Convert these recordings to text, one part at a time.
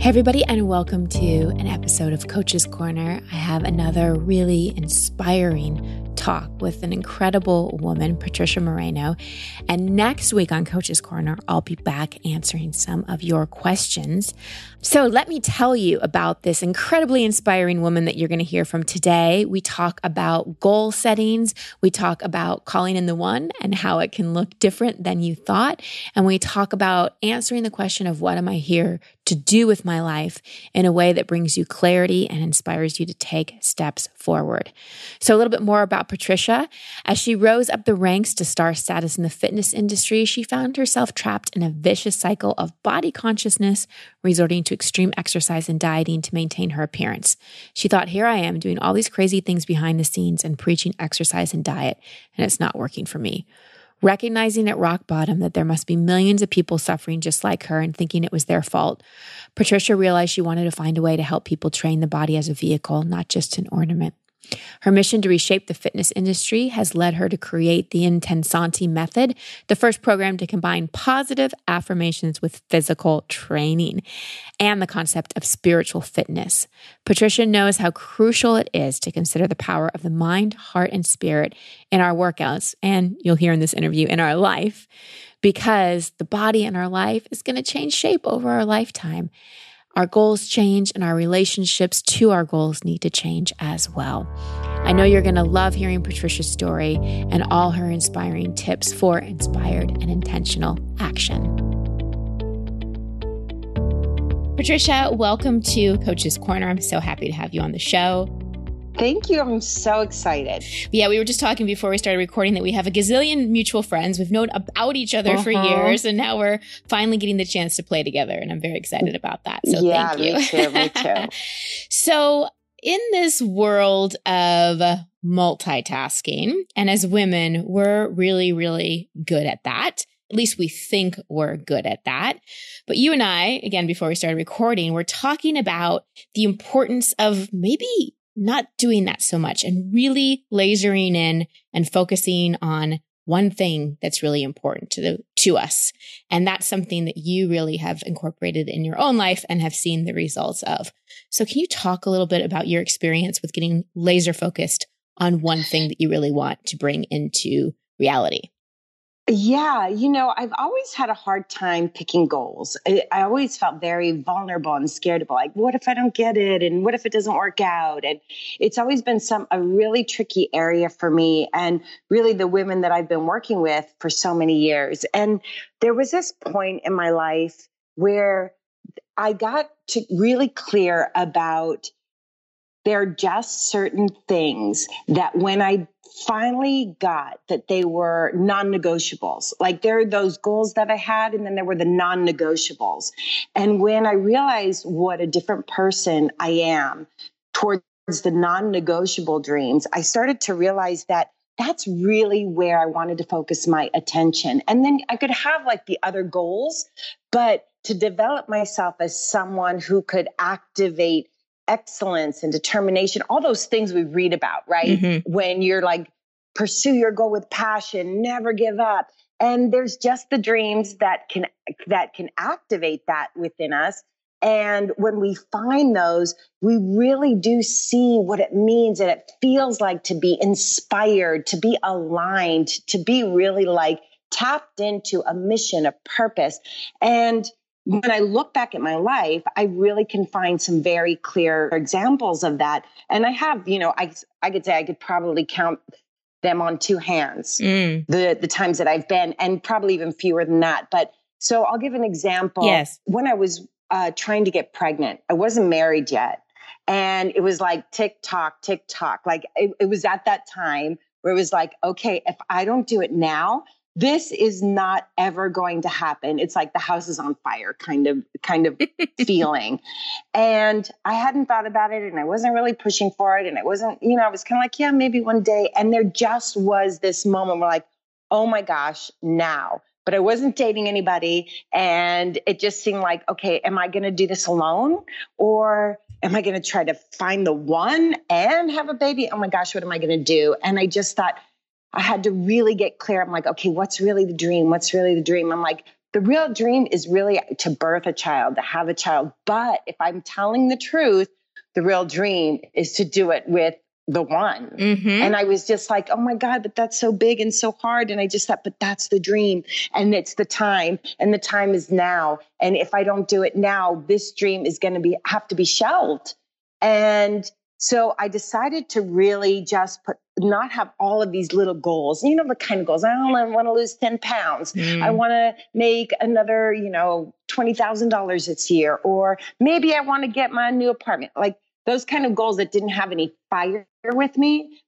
Hey everybody, and welcome to an episode of Coach's Corner. I have another really inspiring talk with an incredible woman, Patricia Moreno. And next week on Coach's Corner, I'll be back answering some of your questions. So let me tell you about this incredibly inspiring woman that you're going to hear from today. We talk about goal settings. We talk about calling in the one and how it can look different than you thought. And we talk about answering the question of what am I here to do with my life in a way that brings you clarity and inspires you to take steps forward. So a little bit more about Patricia. As she rose up the ranks to star status in the fitness industry, she found herself trapped in a vicious cycle of body consciousness, resorting to extreme exercise and dieting to maintain her appearance. She thought, here I am doing all these crazy things behind the scenes and preaching exercise and diet, and it's not working for me. Recognizing at rock bottom that there must be millions of people suffering just like her and thinking it was their fault, Patricia realized she wanted to find a way to help people train the body as a vehicle, not just an ornament. Her mission to reshape the fitness industry has led her to create the Intensati Method, the first program to combine positive affirmations with physical training and the concept of spiritual fitness. Patricia knows how crucial it is to consider the power of the mind, heart, and spirit in our workouts, and you'll hear in this interview, in our life, because the body in our life is going to change shape over our lifetime. Our goals change, and our relationships to our goals need to change as well. I know you're going to love hearing Patricia's story and all her inspiring tips for inspired and intentional action. Patricia, welcome to Coach's Corner. I'm so happy to have you on the show. Thank you. I'm so excited. Yeah, we were just talking before we started recording that we have a gazillion mutual friends. We've known about each other for years, and now we're finally getting the chance to play together, and I'm very excited about that. So yeah, thank you. Me too. So in this world of multitasking, and as women, we're really, really good at that. At least we think we're good at that. But you and I, again, before we started recording, we're talking about the importance of maybe not doing that so much and really lasering in and focusing on one thing that's really important to us. And that's something that you really have incorporated in your own life and have seen the results of. So can you talk a little bit about your experience with getting laser focused on one thing that you really want to bring into reality? Yeah. You know, I've always had a hard time picking goals. I always felt very vulnerable and scared of like, what if I don't get it? And what if it doesn't work out? And it's always been a really tricky area for me and really the women that I've been working with for so many years. And there was this point in my life where I got to really clear about there are just certain things that when I finally got that they were non-negotiables. Like there are those goals that I had, and then there were the non-negotiables. And when I realized what a different person I am towards the non-negotiable dreams, I started to realize that that's really where I wanted to focus my attention. And then I could have like the other goals, but to develop myself as someone who could activate excellence and determination, all those things we read about, right? Mm-hmm. When you're like, pursue your goal with passion, never give up. And there's just the dreams that can activate that within us. And when we find those, we really do see what it means and it feels like to be inspired, to be aligned, to be really like tapped into a mission, a purpose. And when I look back at my life, I really can find some very clear examples of that. And I have, you know, I could say I could probably count them on two hands, the times that I've been, and probably even fewer than that. But so I'll give an example. Yes. When I was trying to get pregnant, I wasn't married yet. And it was like tick tock. Like it was at that time where it was like, okay, if I don't do it now, this is not ever going to happen. It's like the house is on fire kind of feeling. And I hadn't thought about it, and I wasn't really pushing for it. And I wasn't, you know, I was kind of like, yeah, maybe one day. And there just was this moment where like, oh my gosh, now. But I wasn't dating anybody. And it just seemed like, okay, am I going to do this alone? Or am I going to try to find the one and have a baby? Oh my gosh, what am I going to do? And I just thought, I had to really get clear. I'm like, okay, what's really the dream? I'm like, The real dream is really to birth a child, to have a child. But if I'm telling the truth, the real dream is to do it with the one. Mm-hmm. And I was just like, oh my God, but that's so big and so hard. And I just thought, but that's the dream. And it's the time. And the time is now. And if I don't do it now, this dream is going to have to be shelved. And so I decided to really just not have all of these little goals, you know, the kind of goals. I don't want to lose 10 pounds. Mm. I want to make another, you know, $20,000 this year, or maybe I want to get my new apartment. Like those kind of goals that didn't have any fire within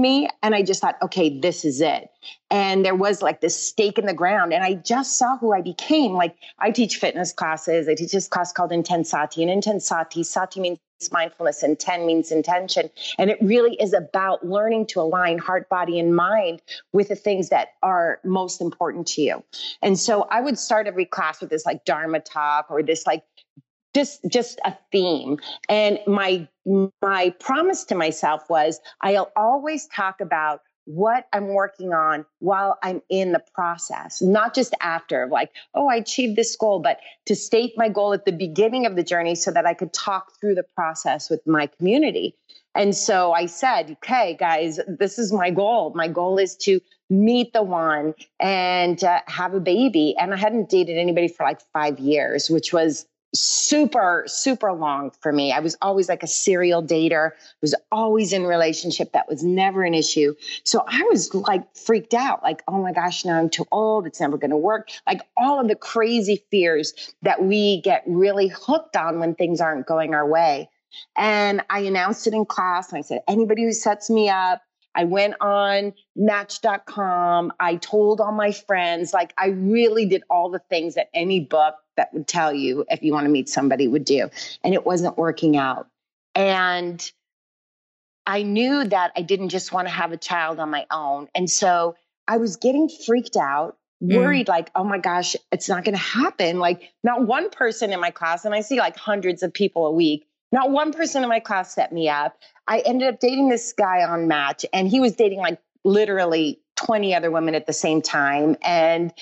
me. And I just thought, okay, this is it. And there was like this stake in the ground. And I just saw who I became. Like I teach fitness classes. I teach this class called Intensati, and Intensati, sati means mindfulness and 10 means intention. And it really is about learning to align heart, body, and mind with the things that are most important to you. And so I would start every class with this like Dharma talk or this like just a theme. And my promise to myself was I'll always talk about what I'm working on while I'm in the process, not just after, like, oh, I achieved this goal, but to state my goal at the beginning of the journey so that I could talk through the process with my community. And so I said, okay, guys, this is my goal. My goal is to meet the one and have a baby. And I hadn't dated anybody for like 5 years, which was super, super long for me. I was always like a serial dater. I was always in a relationship. That was never an issue. So I was like freaked out, like, oh my gosh, now I'm too old. It's never going to work. Like all of the crazy fears that we get really hooked on when things aren't going our way. And I announced it in class and I said, anybody who sets me up, I went on Match.com. I told all my friends, like I really did all the things that any book that would tell you if you want to meet somebody would do. And it wasn't working out. And I knew that I didn't just want to have a child on my own. And so I was getting freaked out, worried like, oh my gosh, it's not going to happen. Like not one person in my class, and I see like hundreds of people a week, not one person in my class set me up. I ended up dating this guy on Match, and he was dating like literally 20 other women at the same time. And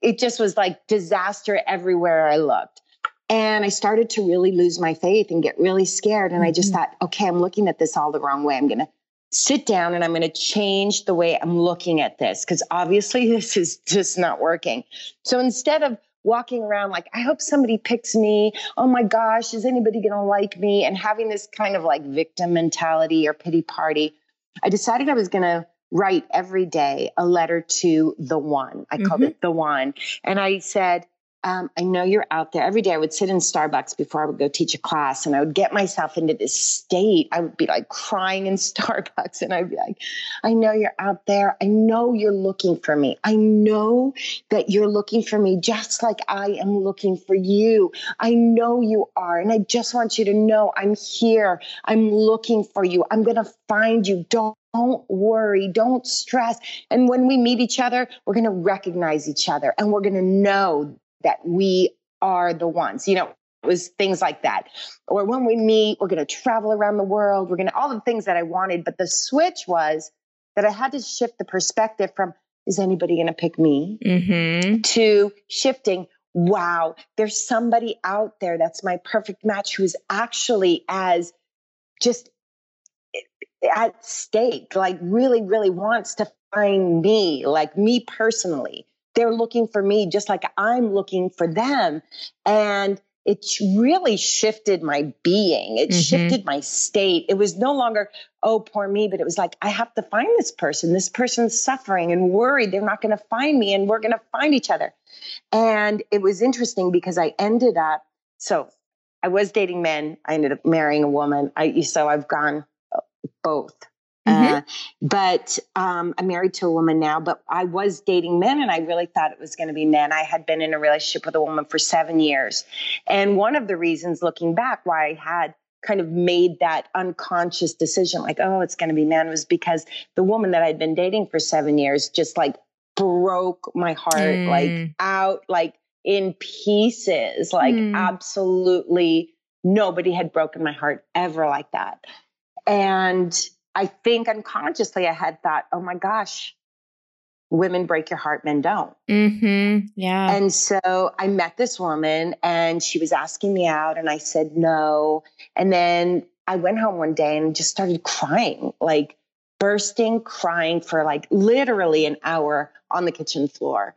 it just was like disaster everywhere I looked. And I started to really lose my faith and get really scared. And I just thought, okay, I'm looking at this all the wrong way. I'm going to sit down and I'm going to change the way I'm looking at this, because obviously this is just not working. So instead of walking around like, I hope somebody picks me. Oh my gosh, is anybody going to like me? And having this kind of like victim mentality or pity party, I decided I was going to write every day a letter to the one. I called it the one. And I said, I know you're out there. Every day I would sit in Starbucks before I would go teach a class, and I would get myself into this state. I would be like crying in Starbucks, and I'd be like, I know you're out there. I know you're looking for me. I know that you're looking for me just like I am looking for you. I know you are. And I just want you to know I'm here. I'm looking for you. I'm going to find you. Don't worry. Don't stress. And when we meet each other, we're going to recognize each other, and we're going to know that we are the ones. You know, it was things like that. Or when we meet, we're going to travel around the world. We're going to all the things that I wanted. But the switch was that I had to shift the perspective from, is anybody going to pick me? To shifting, wow, there's somebody out there that's my perfect match, who's actually as just at stake, like really, really wants to find me, like me personally. They're looking for me just like I'm looking for them. And it really shifted my being. It shifted my state. It was no longer, oh, poor me, but it was like, I have to find this person. This person's suffering and worried they're not going to find me, and we're going to find each other. And it was interesting because I ended up, so I was dating men. I ended up marrying a woman. So I've gone both. But I'm married to a woman now, but I was dating men, and I really thought it was going to be men. I had been in a relationship with a woman for 7 years. And one of the reasons, looking back, why I had kind of made that unconscious decision, like, oh, it's going to be men, was because the woman that I'd been dating for 7 years just like broke my heart, like out, like in pieces, like absolutely nobody had broken my heart ever like that. And I think unconsciously I had thought, oh my gosh, women break your heart, men don't. Mm-hmm. Yeah. And so I met this woman and she was asking me out and I said no. And then I went home one day and just started crying, like bursting crying for like literally an hour on the kitchen floor.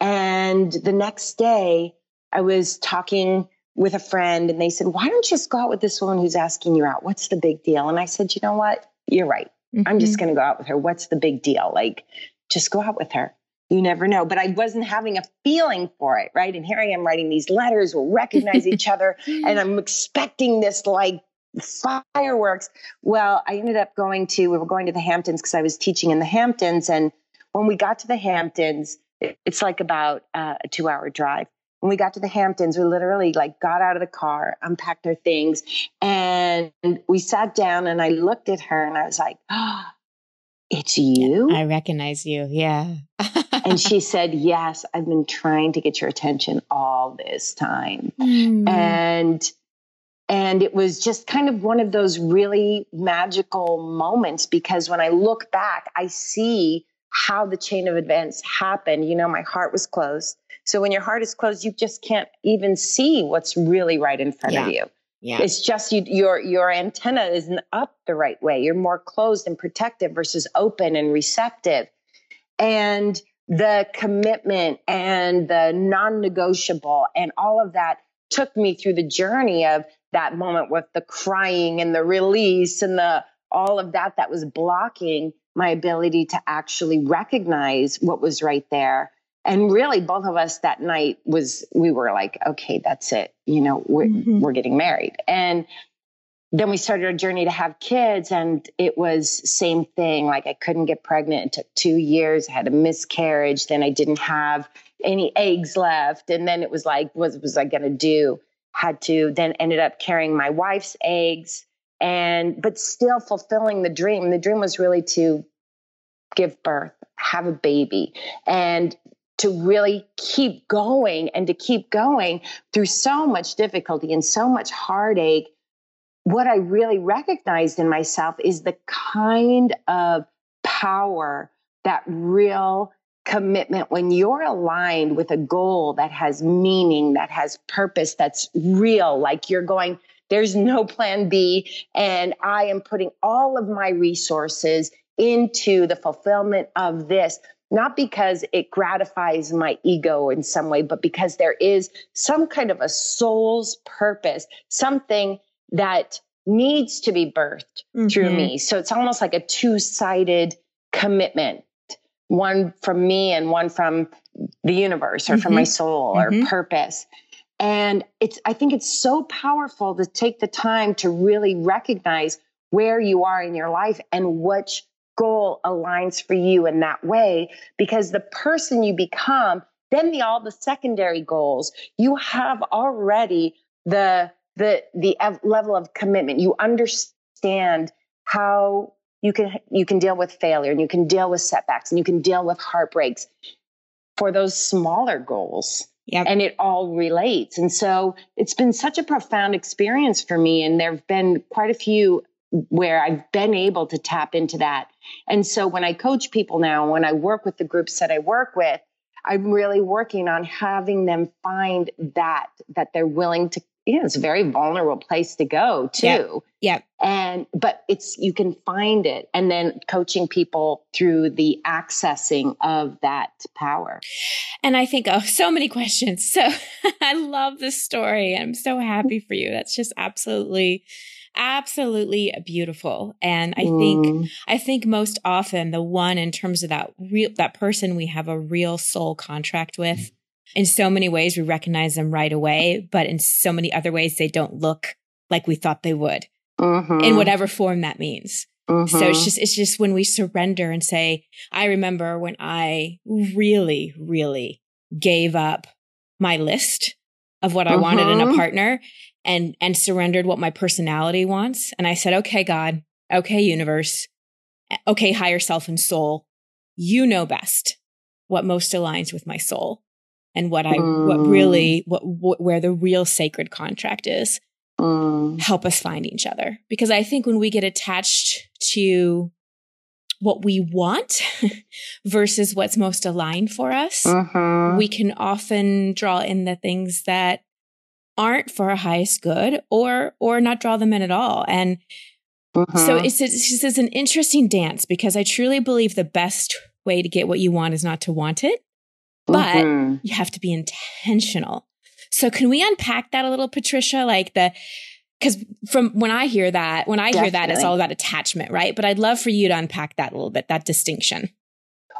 And the next day I was talking with a friend and they said, why don't you just go out with this woman who's asking you out? What's the big deal? And I said, you know what? You're right. Mm-hmm. I'm just going to go out with her. What's the big deal? Like, just go out with her. You never know. But I wasn't having a feeling for it. Right. And here I am writing these letters. We'll recognize each other. And I'm expecting this like fireworks. Well, I ended up we were going to the Hamptons because I was teaching in the Hamptons. And when we got to the Hamptons, it's like about a 2-hour drive. When we got to the Hamptons, we literally like got out of the car, unpacked our things, and we sat down and I looked at her and I was like, oh, it's you? I recognize you. Yeah. And she said, yes, I've been trying to get your attention all this time. Mm. And it was just kind of one of those really magical moments, because when I look back, I see how the chain of events happened. You know, my heart was closed. So when your heart is closed, you just can't even see what's really right in front of you. Yeah. It's just your antenna isn't up the right way. You're more closed and protective versus open and receptive. And the commitment and the non-negotiable and all of that took me through the journey of that moment with the crying and the release and the all of that that was blocking my ability to actually recognize what was right there. And really both of us that night we were like, okay, that's it. You know, we're getting married. And then we started our journey to have kids, and it was same thing. Like I couldn't get pregnant. It took 2 years. I had a miscarriage. Then I didn't have any eggs left. And then it was like, what was I going to do? Had to then ended up carrying my wife's eggs, but still fulfilling the dream. The dream was really to give birth, have a baby, and to really keep going and to keep going through so much difficulty and so much heartache. What I really recognized in myself is the kind of power that real commitment, when you're aligned with a goal that has meaning, that has purpose, that's real, like you're going, there's no plan B, and I am putting all of my resources into the fulfillment of this. Not because it gratifies my ego in some way, but because there is some kind of a soul's purpose, something that needs to be birthed through me. So it's almost like a two-sided commitment, one from me and one from the universe or from my soul or purpose. And I think it's so powerful to take the time to really recognize where you are in your life and which goal aligns for you in that way, because the person you become, then all the secondary goals, you have already the level of commitment. You understand how you can deal with failure, and you can deal with setbacks, and you can deal with heartbreaks for those smaller goals. Yep. And it all relates. And so it's been such a profound experience for me. And there've been quite a few where I've been able to tap into that. And so when I coach people now, when I work with the groups that I work with, I'm really working on having them find that they're willing to, it's a very vulnerable place to go too. Yeah. But you can find it, and then coaching people through the accessing of that power. And I think, so many questions. So I love this story. I'm so happy for you. That's just absolutely beautiful. And I think most often the one in terms of that person, we have a real soul contract with. In so many ways, we recognize them right away, but in so many other ways, they don't look like we thought they would in whatever form that means. So it's just when we surrender and say, I remember when I really, really gave up my list of what I wanted in a partner, and surrendered what my personality wants. And I said, okay, God, okay, universe, okay, higher self and soul, you know best what most aligns with my soul and where the real sacred contract is. Help us find each other. Because I think when we get attached to what we want versus what's most aligned for us, we can often draw in the things that aren't for our highest good, or not draw them in at all. And so it's an interesting dance, because I truly believe the best way to get what you want is not to want it, but you have to be intentional. So can we unpack that a little, Patricia? Like because from when I hear that, it's all about attachment, right? But I'd love for you to unpack that a little bit, that distinction.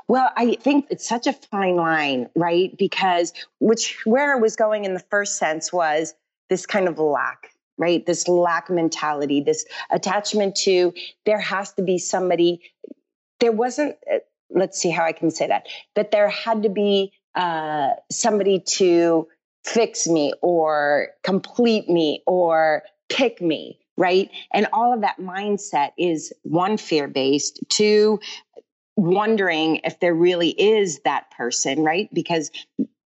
Well, I think it's such a fine line, right? Because where I was going in the first sense was this kind of lack, right? This lack mentality, this attachment to there has to be somebody. There wasn't, let's see how I can say that, but there had to be somebody to fix me or complete me or pick me, right? And all of that mindset is, one, fear-based, two, wondering if there really is that person, right? Because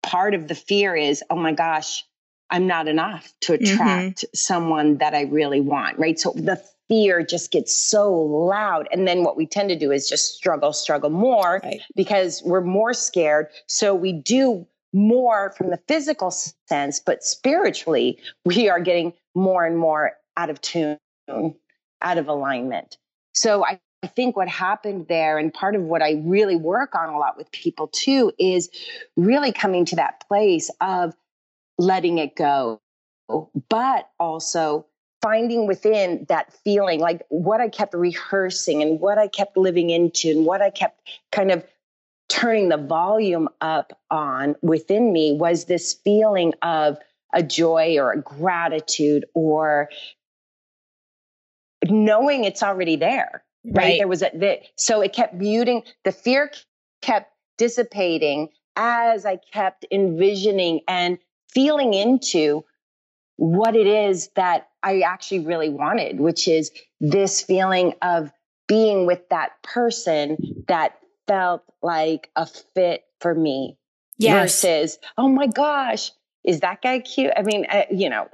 part of the fear is, oh my gosh, I'm not enough to attract someone that I really want, right? So the fear just gets so loud. And then what we tend to do is just struggle more, right? Because we're more scared. So we do more from the physical sense, but spiritually, we are getting more and more out of tune, out of alignment. So I think what happened there, and part of what I really work on a lot with people too, is really coming to that place of letting it go, but also finding within that feeling, like what I kept rehearsing and what I kept living into and what I kept kind of turning the volume up on within me was this feeling of a joy or a gratitude or knowing it's already there. Right. There was so it kept muting, the fear kept dissipating as I kept envisioning and feeling into what it is that I actually really wanted, which is this feeling of being with that person that felt like a fit for me. Yes. Versus, oh my gosh, is that guy cute? I mean, you know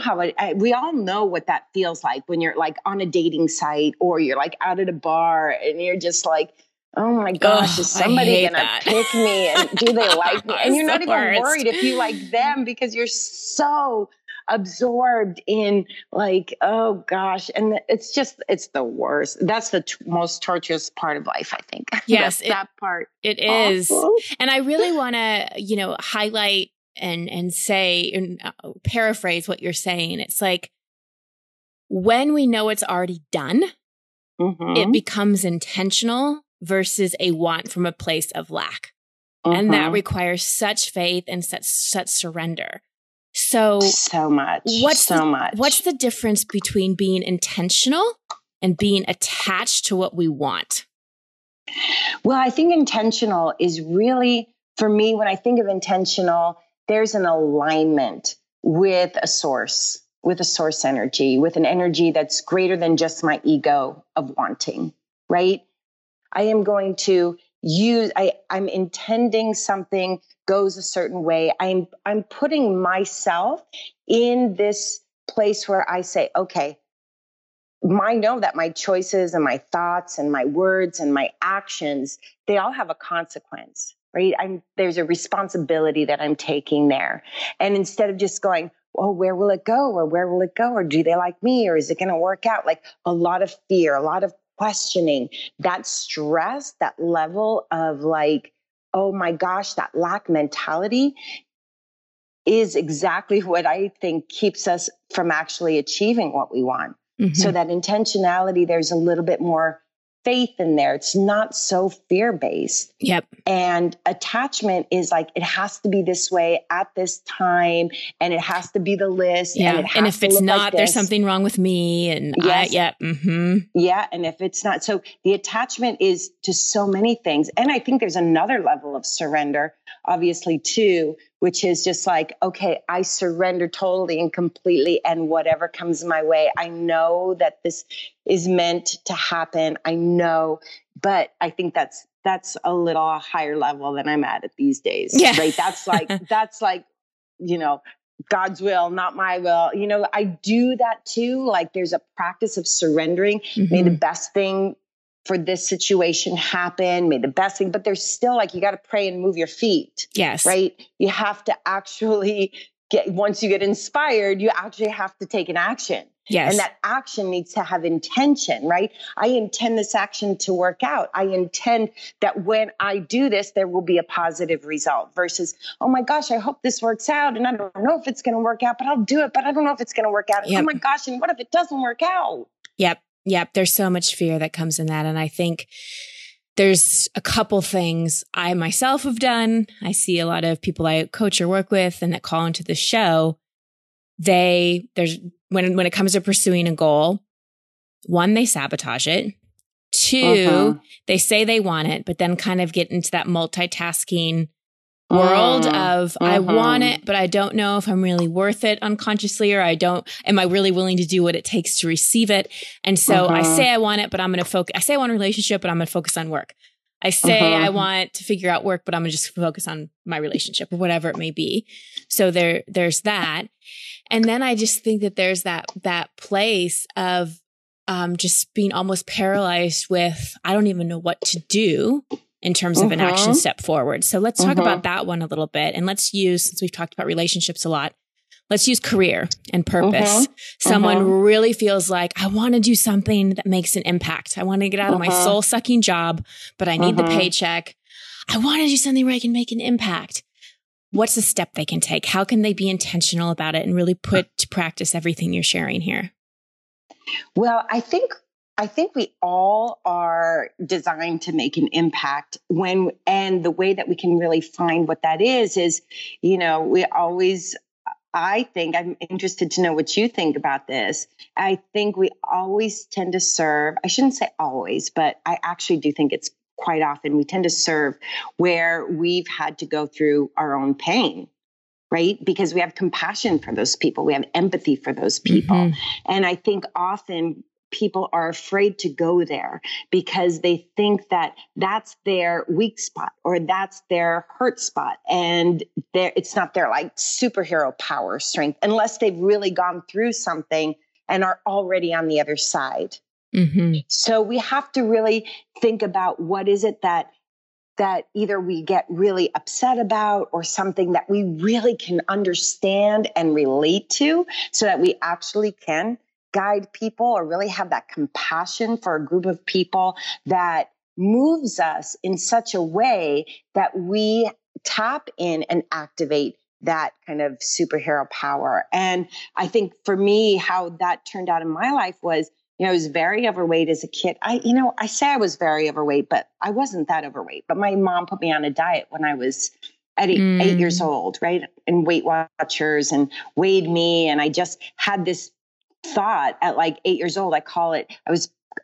how we all know what that feels like when you're like on a dating site or you're like out at a bar and you're just like, oh my gosh, is somebody going to pick me and do they like me? And you're not even worried if you like them because you're so absorbed in like, oh gosh. And it's the worst. That's the most torturous part of life, I think. Yes. That part. It is. Awful. And I really want to, highlight and say and paraphrase what you're saying. It's like when we know it's already done, it becomes intentional versus a want from a place of lack. And that requires such faith and such surrender. So much. What's the difference between being intentional and being attached to what we want? Well, I think intentional is really, for me, when I think of intentional, there's an alignment with a source energy, with an energy that's greater than just my ego of wanting, right? I am going to use, I'm intending something goes a certain way. I'm putting myself in this place where I say, okay, I know that my choices and my thoughts and my words and my actions, they all have a consequence, right? There's a responsibility that I'm taking there. And instead of just going, oh, where will it go? Or where will it go? Or do they like me? Or is it going to work out? Like a lot of fear, a lot of questioning, that stress, that level of like, oh my gosh, that lack mentality is exactly what I think keeps us from actually achieving what we want. So that intentionality, there's a little bit more faith in there. It's not so fear-based. Yep. And attachment is like, it has to be this way at this time, and it has to be the list. Yeah. And if it's not, like there's something wrong with me. And yeah. And if it's not, so the attachment is to so many things. And I think there's another level of surrender, obviously too, which is just like, okay, I surrender totally and completely, and whatever comes my way, I know that this is meant to happen. I know, but I think that's a little higher level than I'm at these days. Yeah. Right? That's like, God's will, not my will. I do that too. Like there's a practice of surrendering. May the best thing for this situation happen, made the best thing, but there's still like, you got to pray and move your feet. Yes. Right. You have to actually once you get inspired, you actually have to take an action. Yes. And that action needs to have intention, right? I intend this action to work out. I intend that when I do this, there will be a positive result versus, oh my gosh, I hope this works out. And I don't know if it's going to work out, but I'll do it. But I don't know if it's going to work out. Yep. Oh my gosh. And what if it doesn't work out? Yep. There's so much fear that comes in that. And I think there's a couple things I myself have done. I see a lot of people I coach or work with and that call into the show. When it comes to pursuing a goal, one, they sabotage it. Two, they say they want it, but then kind of get into that multitasking world of I want it, but I don't know if I'm really worth it unconsciously, or am I really willing to do what it takes to receive it? And so I say I want it, but I'm going to focus. I say I want a relationship, but I'm going to focus on work. I say I want to figure out work, but I'm going to just focus on my relationship or whatever it may be. So there's that. And then I just think that there's that place of just being almost paralyzed with, I don't even know what to do in terms of an action step forward. So let's talk about that one a little bit. And let's use, since we've talked about relationships a lot, let's use career and purpose. Someone really feels like, I want to do something that makes an impact. I want to get out of my soul-sucking job, but I need the paycheck. I want to do something where I can make an impact. What's the step they can take? How can they be intentional about it and really put to practice everything you're sharing here? Well, I think we all are designed to make an impact and the way that we can really find what that is, we always, I think, I'm interested to know what you think about this. I think we always tend to serve, I shouldn't say always, but I actually do think it's quite often we tend to serve where we've had to go through our own pain, right? Because we have compassion for those people. We have empathy for those people. And I think often people are afraid to go there because they think that that's their weak spot or that's their hurt spot. And it's not their like superhero power strength unless they've really gone through something and are already on the other side. So we have to really think about what is it that either we get really upset about or something that we really can understand and relate to so that we actually can guide people or really have that compassion for a group of people that moves us in such a way that we tap in and activate that kind of superhero power. And I think for me, how that turned out in my life was, I was very overweight as a kid. I say I was very overweight, but I wasn't that overweight. But my mom put me on a diet when I was at 8 years old, right? And Weight Watchers and weighed me. And I just had this thought at like 8 years old, I call it,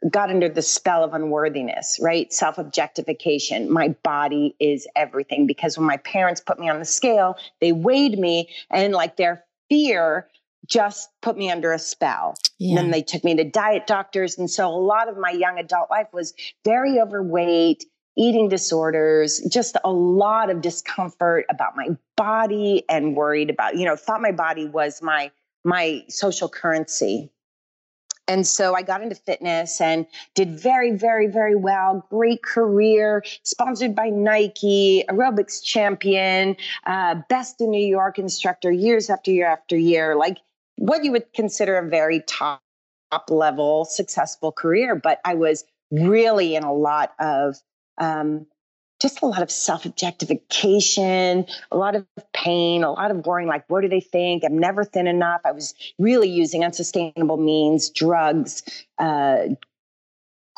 got under the spell of unworthiness, right? Self-objectification. My body is everything, because when my parents put me on the scale, they weighed me and like their fear just put me under a spell. Yeah. And then they took me to diet doctors. And so a lot of my young adult life was very overweight, eating disorders, just a lot of discomfort about my body and worried about, thought my body was my social currency. And so I got into fitness and did very, very, very well. Great career, sponsored by Nike, aerobics champion, best in New York instructor years after year after year, like what you would consider a very top level successful career. But I was really in a lot of, just a lot of self-objectification, a lot of pain, a lot of worrying, like, what do they think? I'm never thin enough. I was really using unsustainable means, drugs,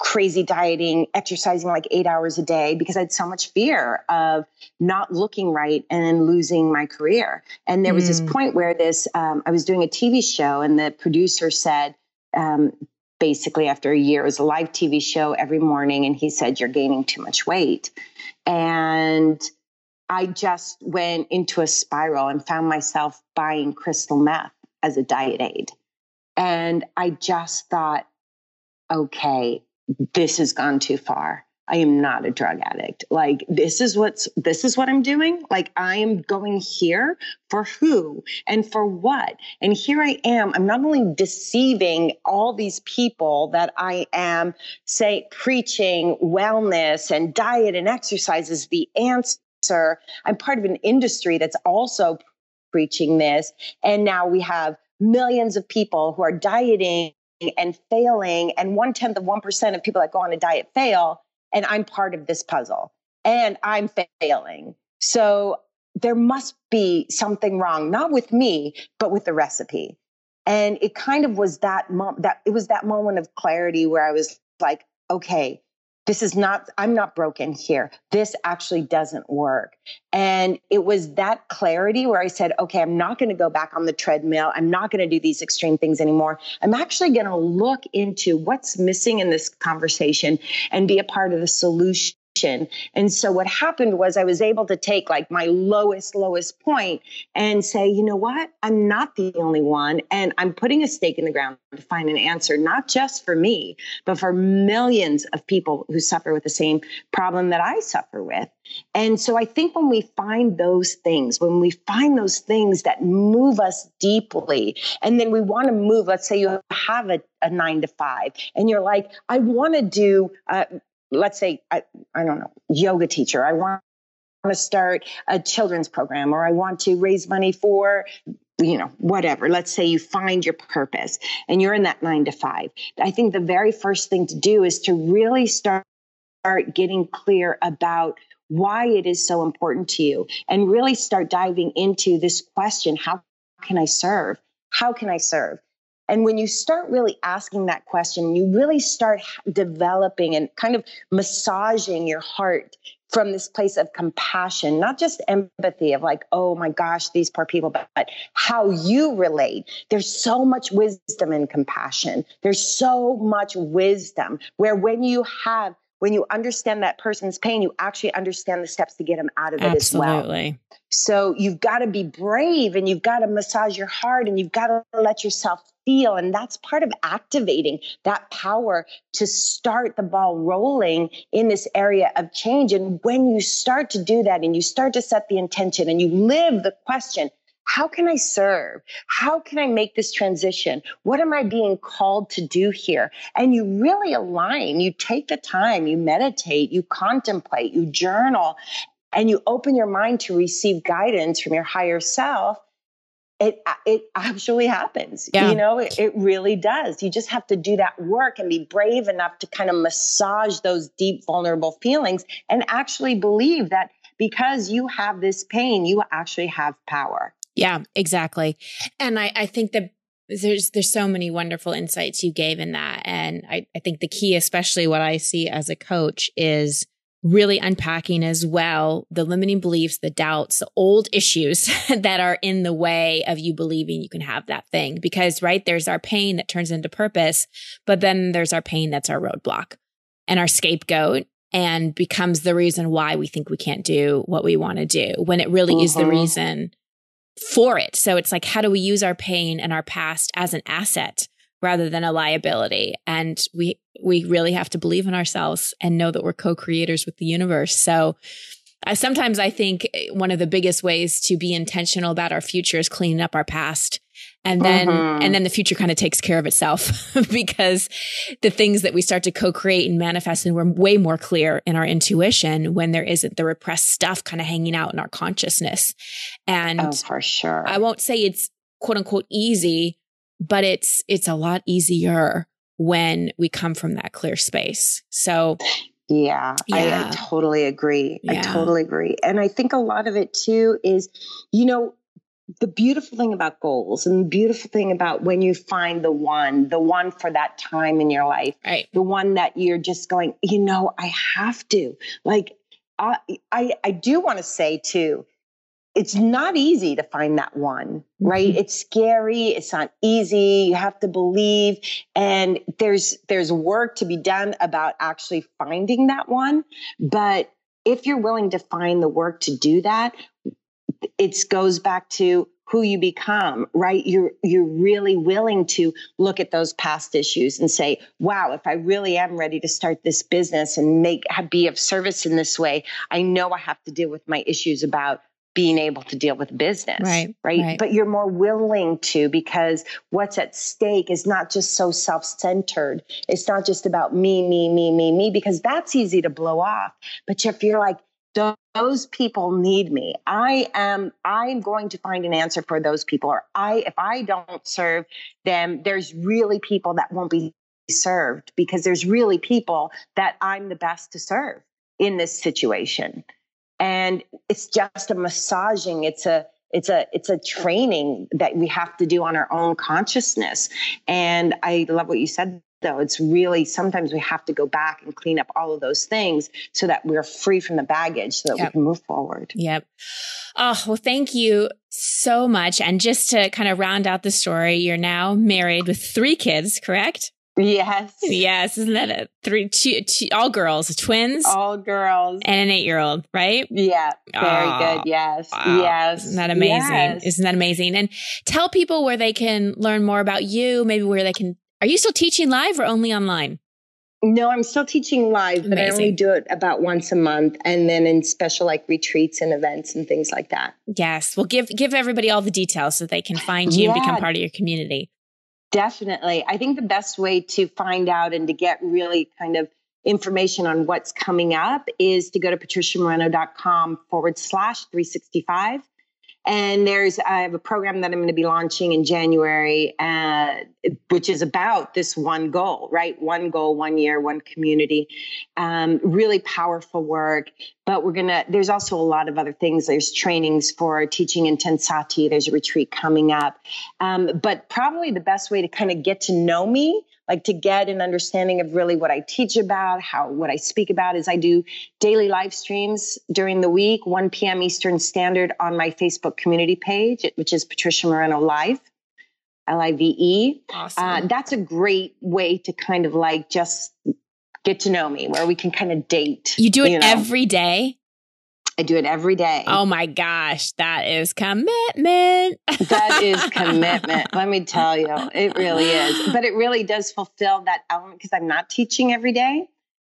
crazy dieting, exercising like 8 hours a day because I had so much fear of not looking right and then losing my career. And there was this point where I was doing a TV show and the producer said, basically after a year, it was a live TV show every morning. And he said, you're gaining too much weight. And I just went into a spiral and found myself buying crystal meth as a diet aid. And I just thought, okay, this has gone too far. I am not a drug addict. Like, this is what I'm doing. Like, I am going here for who and for what. And here I am. I'm not only deceiving all these people that I am, say, preaching wellness and diet and exercise is the answer. I'm part of an industry that's also preaching this. And now we have millions of people who are dieting and failing, and 0.1% of people that go on a diet fail. And I'm part of this puzzle and I'm failing. So there must be something wrong, not with me, but with the recipe. And it kind of was that moment of clarity where I was like, okay, this is not, I'm not broken here. This actually doesn't work. And it was that clarity where I said, okay, I'm not going to go back on the treadmill. I'm not going to do these extreme things anymore. I'm actually going to look into what's missing in this conversation and be a part of the solution. And so what happened was I was able to take like my lowest point and say, you know what? I'm not the only one. And I'm putting a stake in the ground to find an answer, not just for me, but for millions of people who suffer with the same problem that I suffer with. And so I think when we find those things, that move us deeply, and then we want to move, let's say you have a 9 to 5 and you're like, I want to do, let's say, I don't know, yoga teacher. I want to start a children's program, or I want to raise money for, you know, whatever. Let's say you find your purpose and you're in that 9 to 5. I think the very first thing to do is to really start getting clear about why it is so important to you and really start diving into this question. How can I serve? How can I serve? And when you start really asking that question, you really start developing and kind of massaging your heart from this place of compassion, not just empathy of like, oh my gosh, these poor people, but how you relate. There's so much wisdom in compassion. There's so much wisdom where when you understand that person's pain, you actually understand the steps to get them out of it. Absolutely. As well. Absolutely. So you've got to be brave and you've got to massage your heart and you've got to let yourself feel. And that's part of activating that power to start the ball rolling in this area of change. And when you start to do that and you start to set the intention and you live the question, how can I serve? How can I make this transition? What am I being called to do here? And you really align, you take the time, you meditate, you contemplate, you journal, and you open your mind to receive guidance from your higher self. It actually happens. Yeah. You know, it really does. You just have to do that work and be brave enough to kind of massage those deep, vulnerable feelings and actually believe that because you have this pain, you actually have power. Yeah, exactly. And I think that there's so many wonderful insights you gave in that. And I think the key, especially what I see as a coach, is really unpacking as well the limiting beliefs, the doubts, the old issues that are in the way of you believing you can have that thing. Because, right, there's our pain that turns into purpose, but then there's our pain that's our roadblock and our scapegoat, and becomes the reason why we think we can't do what we want to do when it really is the reason for it. So it's like, how do we use our pain and our past as an asset rather than a liability? And we really have to believe in ourselves and know that we're co-creators with the universe. So sometimes I think one of the biggest ways to be intentional about our future is cleaning up our past. And then, and then the future kind of takes care of itself because the things that we start to co-create and manifest, and we're way more clear in our intuition when there isn't the repressed stuff kind of hanging out in our consciousness. And for sure, I won't say it's quote unquote easy, but it's a lot easier when we come from that clear space. So yeah. I totally agree. Yeah. I totally agree. And I think a lot of it too is, you know, the beautiful thing about goals and the beautiful thing about when you find the one for that time in your life, right, the one that you're just going, you know, I have to, like, I do want to say too, it's not easy to find that one, right? Mm-hmm. It's scary. It's not easy. You have to believe. And there's work to be done about actually finding that one. But if you're willing to find the work to do that, it goes back to who you become, right? You're really willing to look at those past issues and say, wow, if I really am ready to start this business and be of service in this way, I know I have to deal with my issues about being able to deal with business, right? But you're more willing to, because what's at stake is not just so self-centered. It's not just about me, because that's easy to blow off. But if you're like, those people need me, I'm going to find an answer for those people. Or if I don't serve them, there's really people that won't be served, because there's really people that I'm the best to serve in this situation. And it's just a massaging. It's a training that we have to do on our own consciousness. And I love what you said, though. It's really, sometimes we have to go back and clean up all of those things so that we're free from the baggage, so that we can move forward. Yep. Oh, well, thank you so much. And just to kind of round out the story, you're now married with 3 kids, correct? Yes. Yes. Isn't that it? 3, 2, all girls, twins? All girls. And an 8-year-old, right? Yeah. Very good. Yes. Wow. Yes. Isn't that amazing? Yes. Isn't that amazing? And tell people where they can learn more about you, maybe where they can. Are you still teaching live or only online? No, I'm still teaching live, but I only do it about once a month, and then in special like retreats and events and things like that. Yes. Well, give everybody all the details so they can find you and become part of your community. Definitely. I think the best way to find out and to get really kind of information on what's coming up is to go to patriciamoreno.com/365. And I have a program that I'm going to be launching in January, which is about this one goal, right? One goal, 1 year, one community, really powerful work. But there's also a lot of other things. There's trainings for teaching Intensati. There's a retreat coming up. But probably the best way to kind of get to know me, like to get an understanding of really what I teach about, what I speak about, is I do daily live streams during the week, 1 p.m. Eastern Standard, on my Facebook community page, which is Patricia Moreno Live, LIVE. Awesome. That's a great way to kind of like just get to know me, where we can kind of date. You do it every day? I do it every day. Oh my gosh, that is commitment. That is commitment. Let me tell you, it really is. But it really does fulfill that element, because I'm not teaching every day.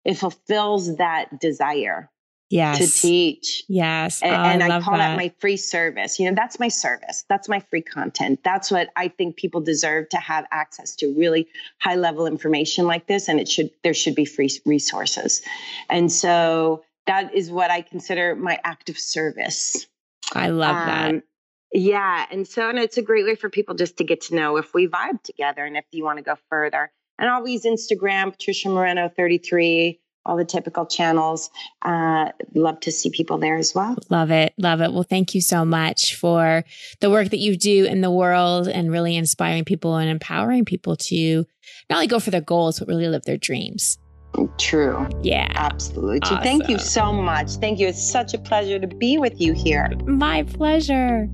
It fulfills that desire to teach. Yes. And I call that my free service. That's my service. That's my free content. That's what I think people deserve, to have access to really high level information like this. And there should be free resources. And so that is what I consider my act of service. I love that. Yeah. And it's a great way for people just to get to know if we vibe together and if you want to go further. And always Instagram, Patricia Moreno 33, all the typical channels. Love to see people there as well. Love it. Love it. Well, thank you so much for the work that you do in the world and really inspiring people and empowering people to not only go for their goals, but really live their dreams. True. Yeah. Absolutely. Awesome. Thank you so much. Thank you. It's such a pleasure to be with you here. My pleasure.